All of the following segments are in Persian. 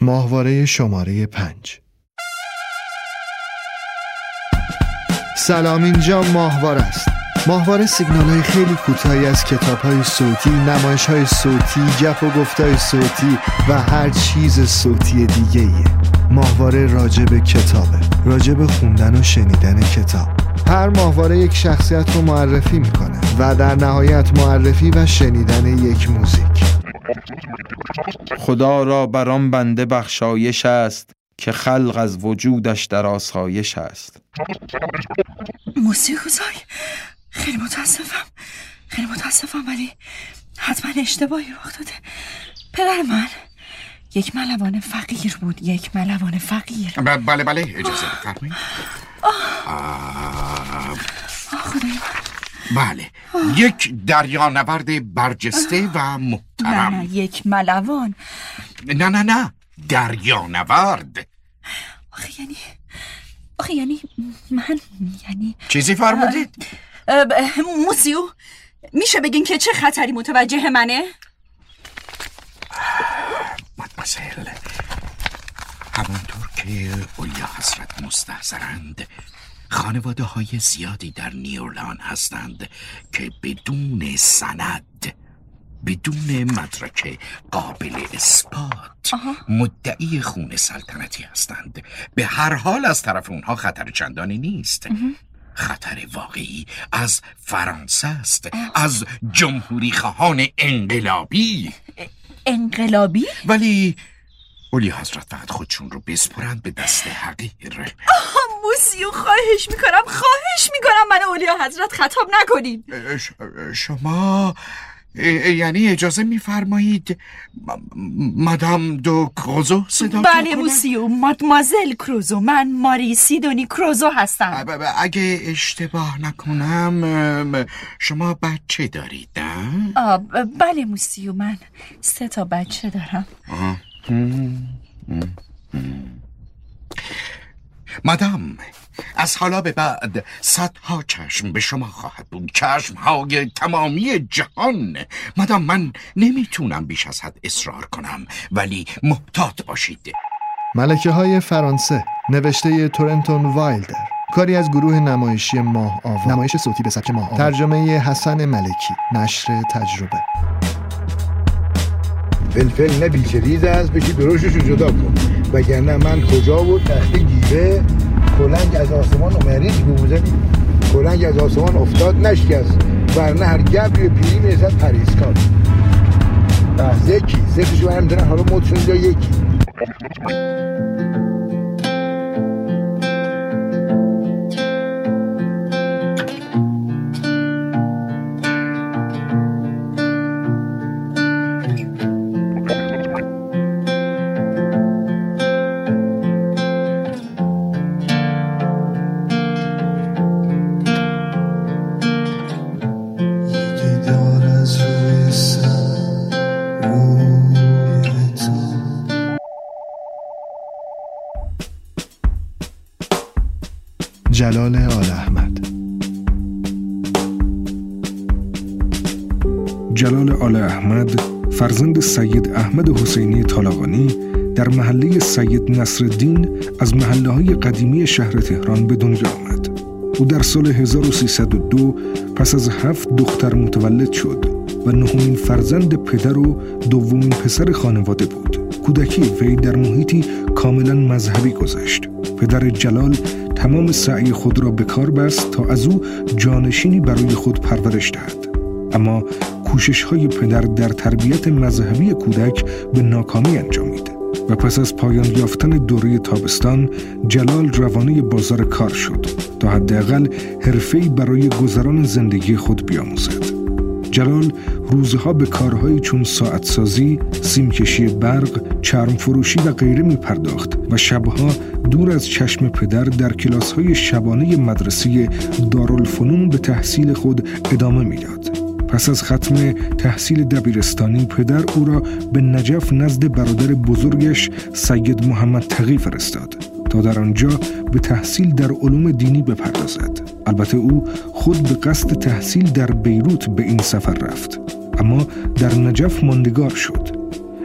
ماهواره شماره 5. سلام، اینجا ماهواره است. ماهواره سیگنال‌های خیلی کوتاهی از کتاب‌های صوتی، نمایش‌های صوتی، گپ و گفت‌های صوتی و هر چیز صوتی دیگه‌ایه. ماهواره راجب کتابه، راجب خوندن و شنیدن کتاب. هر ماهواره یک شخصیت رو معرفی می‌کنه و در نهایت معرفی و شنیدن یک موزیک. خدا را برام بنده بخشایش است که خلق از وجودش در آسایش است. موسیقی خیلی متاسفم ولی حتما اشتباهی رخ داده. پدر من یک ملوان فقیر بود، یک ملوان فقیر. بله اجازه بفرمایید. خدایا. بله، یک دریانورد برجسته و محترم. نه یک ملوان. نه دریانورد. یعنی چیزی فرمودید؟ موسیو، میشه بگین که چه خطری متوجه منه؟ مادمسل، همونطور که اولیا حضرت مستحضرند، خانواده های زیادی در نیورلان هستند که بدون سند، بدون مدرک قابل اثبات مدعی خون سلطنتی هستند. به هر حال از طرف اونها خطر چندانی نیست. خطر واقعی از فرانسه است، از جمهوری خواهان انقلابی. ولی اولی حضرت فقط خودشون رو بسپرند به دست حقیر. موسیو، خواهش میکنم من اولی حضرت خطاب نکنید. شما یعنی اجازه میفرمایید مادام دو کروزو صدا کنم؟ بله موسیو، مادمازل کروزو. من ماری سیدونی کروزو هستم. اگه اشتباه نکنم شما بچه دارید نه؟ بله موسیو، من 3 بچه دارم. مادام، از حالا به بعد صدها چشم به شما خواهد بود، چشم‌های تمامی جهان. مادام، من نمیتونم بیش از حد اصرار کنم ولی محتاط باشید. ملکه های فرانسه، نوشته تورنتون وایلدر، کاری از گروه نمایشی ماه آوام. نمایش صوتی به سبک ماه آوام، ترجمه حسن ملکی، نشر تجربه. فلفل نبی چریز است، بشی بروششو جدا کن وگرنه من کجا و تخت گیوه. کلنگ از آسمان امریج بوزنی، کلنگ از آسمان افتاد نشکست ورنه هر گبری پیری میرسد پریسکان. بحثه کی؟ زفتشو برم دارن حالا مدشون جا یکی. جلال آل احمد. جلال آل احمد، فرزند سید احمد حسینی طالقانی، در محله سید نصرالدین از محله‌های قدیمی شهر تهران به دنیا آمد. او در سال 1302 پس از 7 دختر متولد شد و 9مین فرزند پدر و 2مین پسر خانواده بود. کودکی وی در محیطی کاملا مذهبی گذشت. پدر جلال تمام سعی خود را به کار بست تا از او جانشینی برای خود پرورش دهد، اما کوشش‌های پدر در تربیت مذهبی کودک به ناکامی انجامید و پس از پایان یافتن دوره تابستان جلال روانه بازار کار شد تا حداقل حرفه‌ای برای گذران زندگی خود بیاموزد. جلال روزها به کارهایی چون ساعتسازی، سیمکشی برق، چرم فروشی و غیره می پرداخت و شبها دور از چشم پدر در کلاس‌های شبانه مدرسه دارالفنون به تحصیل خود ادامه می‌داد. پس از ختم تحصیل دبیرستانی پدر او را به نجف نزد برادر بزرگش سید محمد تقی فرستاد تا در آنجا به تحصیل در علوم دینی بپردازد. البته او خود به قصد تحصیل در بیروت به این سفر رفت، اما در نجف ماندگار شد.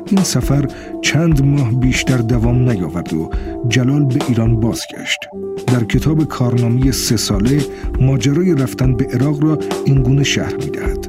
این سفر چند ماه بیشتر دوام نیاورد و جلال به ایران بازگشت. در کتاب کارنامه 3 ساله ماجرای رفتن به عراق را اینگونه شرح می‌دهد.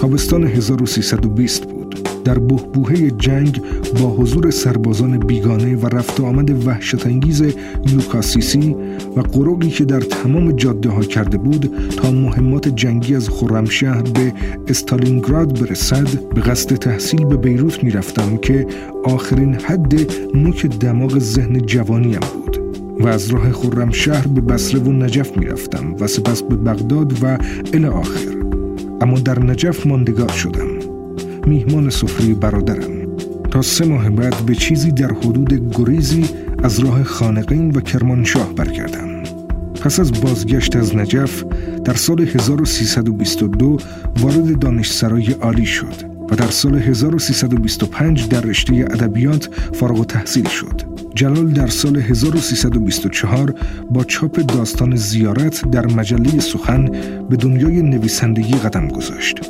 تابستان 1320 بود. در بحبوحه جنگ با حضور سربازان بیگانه و رفت آمد وحشت‌انگیز یوکاسیسی و قروقی که در تمام جاده‌ها کرده بود تا مهمات جنگی از خرمشهر به استالینگراد برسد، به قصد تحصیل به بیروت می‌رفتم که آخرین حد نوک دماغ ذهن جوانیم بود و از راه خرمشهر به بصره و نجف می‌رفتم و سپس به بغداد و الی آخر. اما در نجف ماندگار شدم، میهمان سفره برادرم، تا 3 ماه بعد به چیزی در حدود گریزی از راه خانقین و کرمانشاه برگردم. پس از بازگشت از نجف در سال 1322 وارد دانشسرای عالی شد و در سال 1325 در رشته ادبیات فارغ التحصیل شد. جلال در سال 1324 با چاپ داستان زیارت در مجله سخن به دنیای نویسندگی قدم گذاشت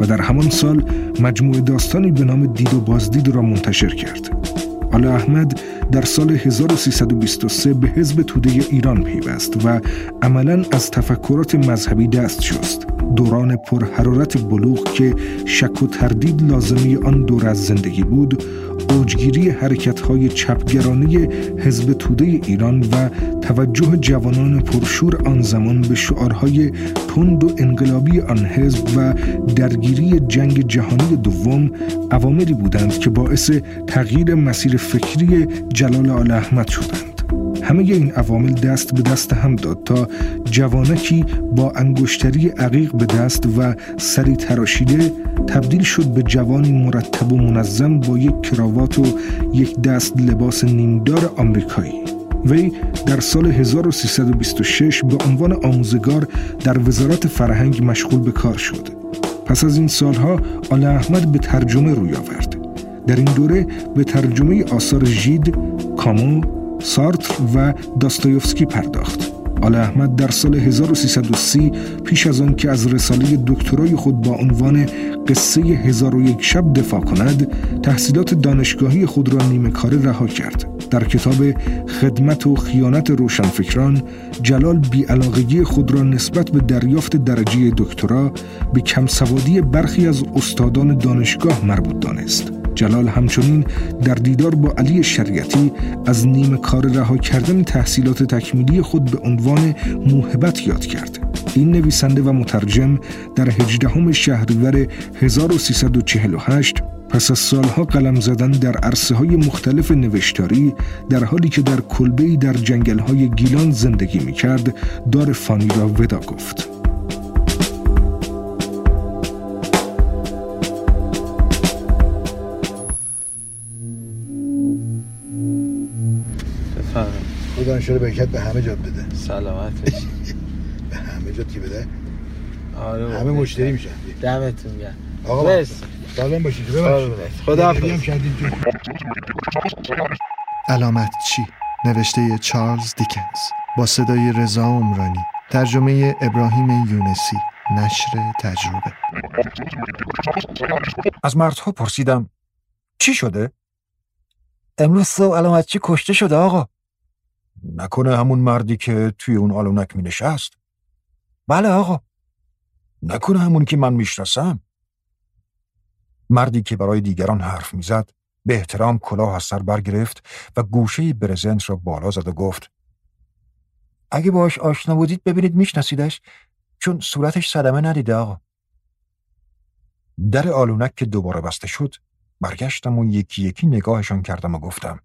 و در همان سال مجموعه داستانی به نام دید و بازدید را منتشر کرد. آل احمد در سال 1323 به حزب توده ایران پیوست و عملاً از تفکرات مذهبی دست شست. دوران پرحرارت بلوغ که شک و تردید لازمی آن دور از زندگی بود، اوجگیری حرکت‌های چپگرانه حزب توده ایران و توجه جوانان پرشور آن زمان به شعارهای تند و انقلابی آن حزب و درگیری جنگ جهانی دوم عواملی بودند که باعث تغییر مسیر فکری جلال آل احمد شدند. همه این عوامل دست به دست هم داد تا جوانکی با انگشتری عقیق به دست و سری تراشیده تبدیل شد به جوانی مرتب و منظم با یک کراوات و یک دست لباس نیمدار آمریکایی. وی در سال 1326 به عنوان آموزگار در وزارت فرهنگ مشغول به کار شد. پس از این سالها آل احمد به ترجمه روی آورد. در این دوره به ترجمه آثار ژید، کامو، سارتر و داستایوفسکی پرداخت. آل احمد در سال 1330 پیش از آن که از رساله دکترای خود با عنوان قصه 1001 شب دفاع کند، تحصیلات دانشگاهی خود را نیمه کاره رها کرد. در کتاب خدمت و خیانت روشنفکران، جلال بی‌علاقگی خود را نسبت به دریافت درجه دکترا به کمسوادی برخی از استادان دانشگاه مربوط دانست. جلال همچنین در دیدار با علی شریعتی از نیمه کار رها کردن تحصیلات تکمیلی خود به عنوان موهبت یاد کرد. این نویسنده و مترجم در 18 شهریور 1348 پس از سالها قلم زدن در عرصه‌های مختلف نوشتاری، در حالی که در کلبه‌ای در جنگل‌های گیلان زندگی می‌کرد، دار فانی را ودا گفت. دانشوره برکت به همه جات بده، سلامتش به همه جات کی بده. آره همه مشتری میشن. دمتون گرم آقا، بس سلام باشید. ببخشید خداحافظ. علامت چی؟ نوشته چارلز دیکنز با صدای رضا عمرانی، ترجمه ابراهیم یونسی، نشر تجربه. از مردها پرسیدم چی شده؟ امروز سو علامت چی کشته شده آقا؟ نکنه همون مردی که توی اون آلونک می نشست؟ بله آقا. نکنه همون که من می شناسم؟ مردی که برای دیگران حرف می زد به احترام کلاه از سر برگرفت و گوشه برزنت را بالا زد و گفت اگه باش آشنا بودید ببینید می شناسیدش، چون صورتش صدمه ندیده آقا. در آلونک که دوباره بسته شد برگشتم و یکی یکی نگاهشان کردم و گفتم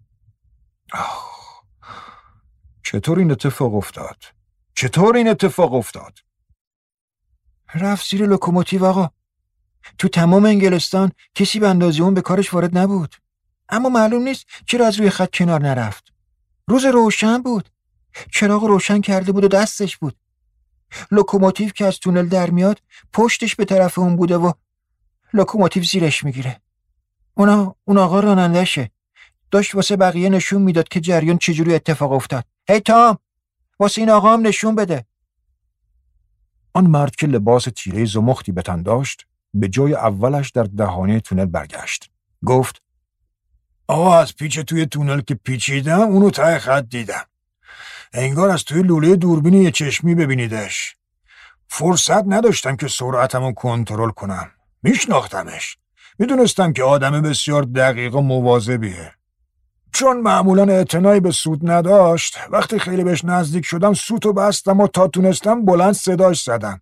آه، چطور این اتفاق افتاد؟ رفت زیر لوکوموتیو آقا. تو تمام انگلستان کسی به اندازه اون به کارش وارد نبود، اما معلوم نیست چرا از روی خط کنار نرفت. روز روشن بود، چراغ روشن کرده بود و دستش بود. لوکوموتیو که از تونل در میاد پشتش به طرف اون بوده و لوکوموتیو زیرش میگیره. اون آقا رانندشه داشت واسه بقیه نشون میداد که جریان چجوری اتفاق افتاد. هی تام، واسه این آقا هم نشون بده. آن مرد که لباس تیره زمختی به تن داشت به جای اولش در دهانه تونل برگشت. گفت آقا از پیچ توی تونل که پیچیدم اونو ته خط دیدم. انگار از توی لوله دوربین یه چشمی ببینیدش. فرصت نداشتم که سرعتم رو کنترل کنم. میشناختمش. میدونستم که آدم بسیار دقیق و مواظبیه. چون معمولا اعتنایی به سوت نداشت، وقتی خیلی بهش نزدیک شدم سوتو بستم و تا تونستم بلند صداش زدم.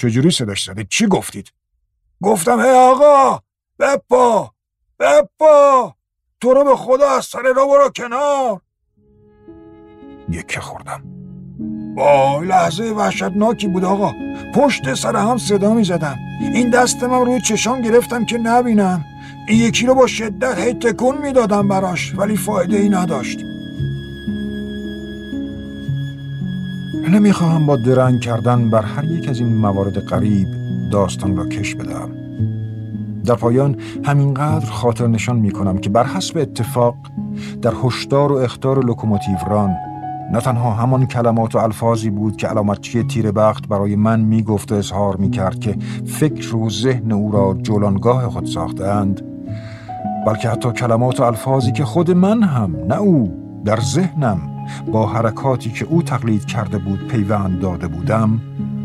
چجوری صداش زدی؟ چی گفتید؟ گفتم هی آقا بپا بپا، تو رو به خدا از سر را برو کنار. یکی خوردم. وای لحظه وحشتناکی بود آقا. پشت سر هم صدا می زدم. این دستم هم روی چشام گرفتم که نبینم. این یکی رو با شدت هی تکون می دادم براش، ولی فایده ای نداشت. نمی خواهم با درنگ کردن بر هر یک از این موارد غریب داستان را کش بدم. در پایان همینقدر خاطر نشان می کنم که بر حسب اتفاق در هشدار و اخطار لوکوموتیو ران نه تنها همان کلمات و الفاظی بود که علامتچی تیر بخت برای من می گفت و اظهار می کرد که فکر و ذهن او را جولانگاه خود ساختند، بلکه حتی کلمات و الفاظی که خود من هم نه او در ذهنم با حرکاتی که او تقلید کرده بود پیوند داده بودم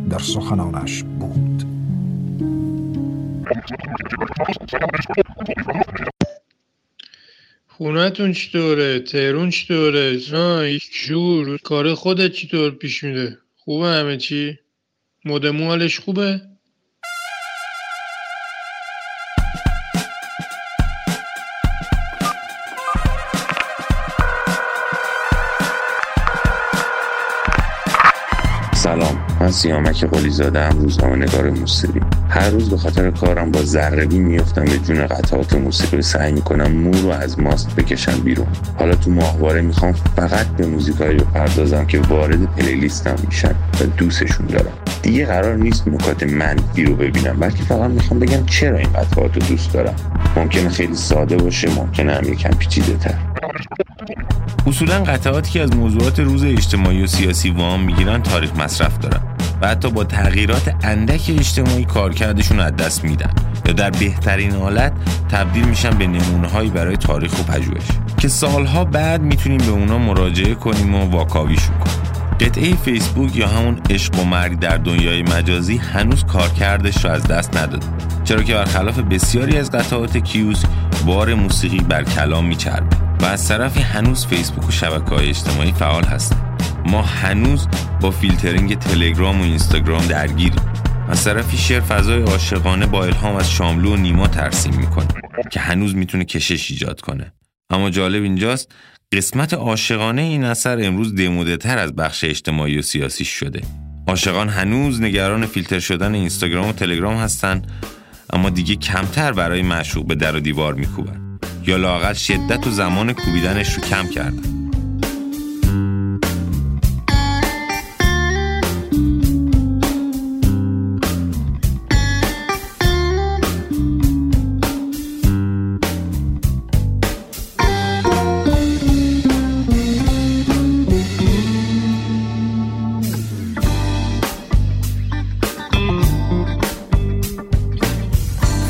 در سخنانش بود. خونتون چطوره؟ تهرون چطوره؟ جور کار خودت چطور پیش میده؟ خوبه همه چی؟ مدموالش خوبه؟ سلام، من سیامک قلی زاده ام، روزنامه‌نگار موسیقی. هر روز به خاطر کارم با ذره‌بین میافتم به جون قطعات موسیقی، سعی میکنم مو رو از ماست بکشم بیرون. حالا تو ماهواره میخوام فقط به موزیکایی بپردازم که وارد پلیلیستم میشن و دوستشون دارم. دیگه قرار نیست نکات منفی رو ببینم، بلکه فقط میخوام بگم چرا این قطعات رو دوست دارم. ممکنه خیلی ساده باشه، ممکنه هم یکم پیچیده‌تر. اصولا قطعاتی که از موضوعات روز اجتماعی و سیاسی وام میگیرن تاریخ مصرف دارن و حتی با تغییرات اندک اجتماعی کارکردشون از دست میدن یا در بهترین حالت تبدیل میشن به نمونه‌هایی برای تاریخ و پژوهش که سالها بعد میتونیم به اونا مراجعه کنیم و واکاویشون کنیم. قطعه فیسبوک یا همون عشق و مرگ در دنیای مجازی هنوز کارکردش رو از دست نداده، چرا که برخلاف بسیاری از قطعات کیوس بار موسیقی بر کلام میچربه و از طرفی هنوز فیسبوک و شبکه‌های اجتماعی فعال هستن. ما هنوز با فیلترینگ تلگرام و اینستاگرام درگیریم. از طرفی شعر فضای عاشقانه با الهام از شاملو و نیما ترسیم میکنه که هنوز میتونه کشش ایجاد کنه. اما جالب اینجاست قسمت عاشقانه این اثر امروز دموده تر از بخش اجتماعی و سیاسی شده. عاشقان هنوز نگران فیلتر شدن اینستاگرام و تلگرام هستن، اما دیگه کمتر برای معشوق به در و دیوار میکوبن یا لااقل شدت و زمان کوبیدنش رو کم کردن.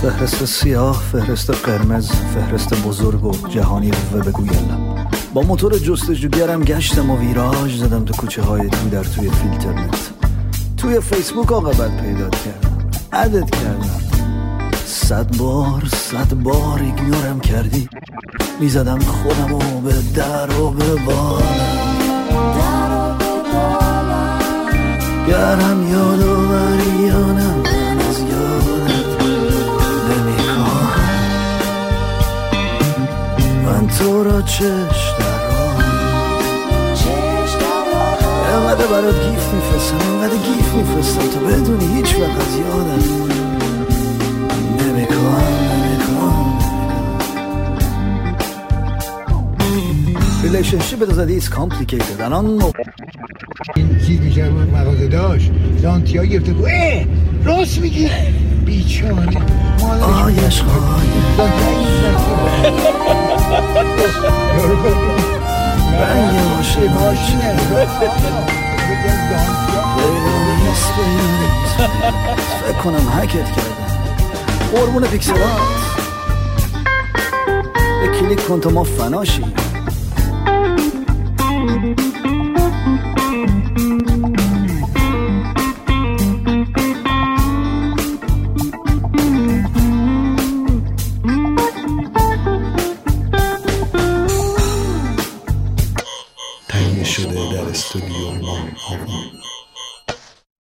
فهرست سیاه، فهرست قرمز، فهرست بزرگ و جهانی و بگویلم. با موتور جستجوگرم گشتم و ویراج زدم تو کوچه های تو در توی فیلترنت. توی فیسبوک عاقبت پیدا کردم، عدد کردم. 100 بار ایگنورم کردی. میزدم خودم و به در و به بالم، گرم یاد آوریانم من از یادم. من تو را چشم در را اینقدر برات گیف میفرستم تو بدونی هیچ وقت از یادم نمیکنم. Relationship is that it's complicated and unknown. این چیزی که من مغازه داشت زانتیا گرفته بود. راست میگی بیچاره آیش خواهی رنگ ماشه ماشینه فکر کنم هکت کردم. قربون پیکسلات به کلیک کن تا ما فناشی. تنگ شده در استودیو ماه آوام.